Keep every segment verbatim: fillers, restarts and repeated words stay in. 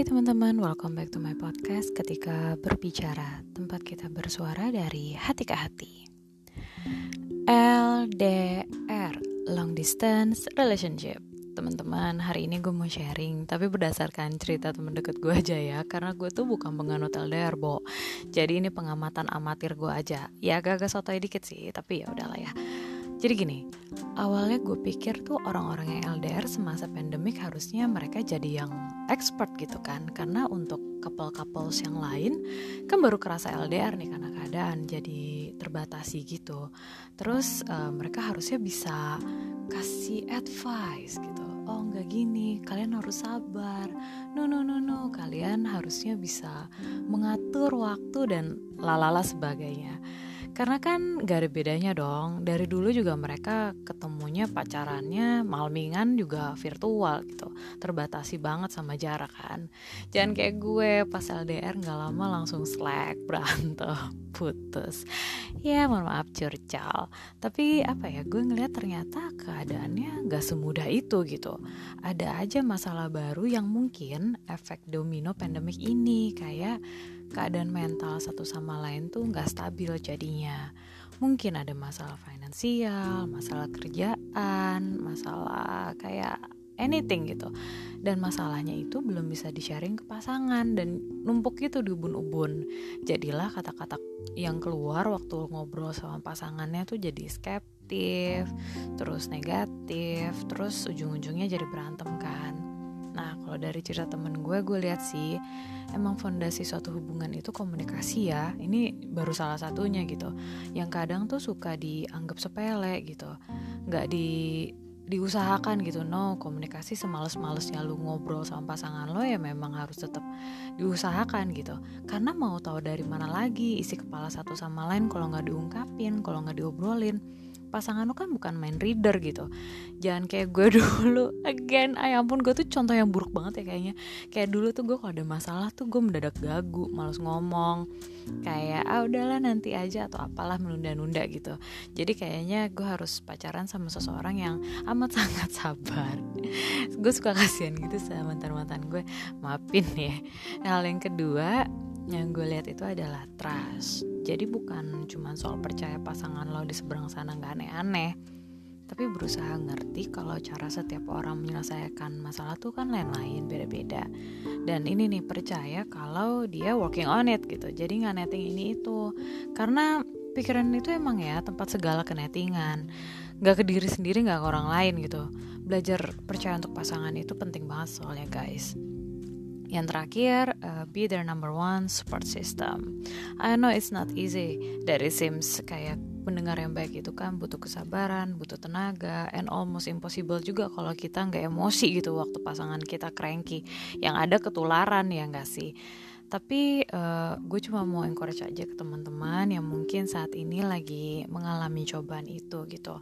Hai teman-teman, welcome back to my podcast Ketika Berbicara, tempat kita bersuara dari hati ke hati. L D R, Long Distance Relationship. Teman-teman, hari ini gue mau sharing, tapi berdasarkan cerita teman deket gue aja ya, karena gue tuh bukan penganut L D R, Bo. Jadi ini pengamatan amatir gue aja. Ya agak-agak sotoy dikit sih, tapi ya udahlah ya. Jadi gini, awalnya gue pikir tuh orang-orang yang L D R semasa pandemik harusnya mereka jadi yang expert gitu kan. Karena untuk couple-couples yang lain kan baru kerasa L D R nih karena keadaan jadi terbatasi gitu. Terus uh, mereka harusnya bisa kasih advice gitu. Oh enggak gini, kalian harus sabar. No, no, no, no, kalian harusnya bisa mengatur waktu dan lalala sebagainya. Karena kan gak ada bedanya dong. Dari dulu juga mereka ketemunya pacarannya malmingan juga virtual gitu. Terbatasi banget sama jarak kan. Jangan kayak gue pas L D R gak lama langsung slack, berantem, putus. Ya mohon maaf curcal. Tapi apa ya, gue ngeliat ternyata keadaannya gak semudah itu gitu. Ada aja masalah baru yang mungkin efek domino pandemik ini. Kayak keadaan mental satu sama lain tuh gak stabil jadinya. Mungkin ada masalah finansial, masalah kerjaan, masalah kayak anything gitu. Dan masalahnya itu belum bisa di-sharing ke pasangan dan numpuk gitu di ubun-ubun. Jadilah kata-kata yang keluar waktu ngobrol sama pasangannya tuh jadi skeptif, terus negatif, terus ujung-ujungnya jadi berantem kan. Nah, kalau dari cerita temen gue, gue lihat sih emang fondasi suatu hubungan itu komunikasi ya. Ini baru salah satunya gitu. Yang kadang tuh suka dianggap sepele gitu. Nggak di diusahakan gitu. No, komunikasi semales-malesnya lu ngobrol sama pasangan lo ya memang harus tetap diusahakan gitu. Karena mau tahu dari mana lagi isi kepala satu sama lain kalau nggak diungkapin, kalau nggak diobrolin. Pasangan lu kan bukan main reader gitu. Jangan kayak gue dulu. Again, ay ampun, gue tuh contoh yang buruk banget ya kayaknya. Kayak dulu tuh gue kalau ada masalah tuh gue mendadak gagu, malas ngomong. Kayak ah udahlah nanti aja atau apalah, menunda-nunda gitu. Jadi kayaknya gue harus pacaran sama seseorang yang amat sangat sabar. Gue suka kasihan gitu sama mantan-mantan gue. Maafin ya. Hal yang kedua yang gue lihat itu adalah trust. Jadi bukan cuma soal percaya pasangan lo di seberang sana gak aneh-aneh, tapi berusaha ngerti kalau cara setiap orang menyelesaikan masalah tuh kan lain-lain, beda-beda. Dan ini nih percaya kalau dia working on it gitu. Jadi gak netting ini itu. Karena pikiran itu emang ya tempat segala kenetingan. Gak ke diri sendiri, gak ke orang lain gitu. Belajar percaya untuk pasangan itu penting banget soalnya guys. Yang terakhir, uh, be their number one support system. I know it's not easy. Dari Sims, kayak pendengar yang baik itu kan butuh kesabaran, butuh tenaga, and almost impossible juga kalau kita nggak emosi gitu waktu pasangan kita cranky. Yang ada ketularan ya nggak sih? Tapi uh, gue cuma mau encourage aja ke teman-teman yang mungkin saat ini lagi mengalami cobaan itu gitu.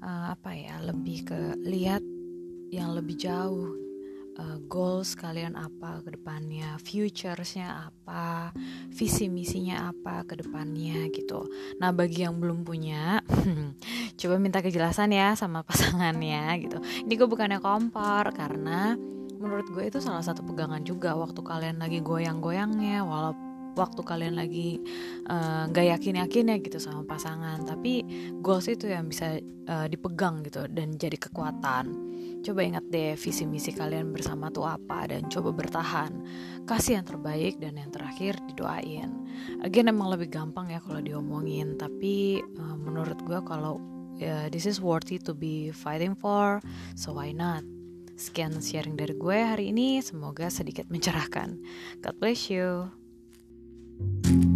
Uh, apa ya? Lebih ke lihat yang lebih jauh. Uh, goals kalian apa ke depannya, futuresnya apa, visi misinya apa ke depannya gitu. Nah bagi yang belum punya, coba minta kejelasan ya sama pasangannya gitu. Ini gue bukannya kompor, karena menurut gue itu salah satu pegangan juga waktu kalian lagi goyang-goyangnya, walaupun waktu kalian lagi uh, gak yakin-yakinnya gitu sama pasangan. Tapi goals itu yang bisa uh, dipegang gitu dan jadi kekuatan. Coba ingat deh visi misi kalian bersama tuh apa, dan coba bertahan. Kasih yang terbaik dan yang terakhir didoain. Again emang lebih gampang ya kalau diomongin, tapi uh, menurut gue kalau uh, this is worthy to be fighting for, so why not. Sekian sharing dari gue hari ini, semoga sedikit mencerahkan. God bless you. Thank you.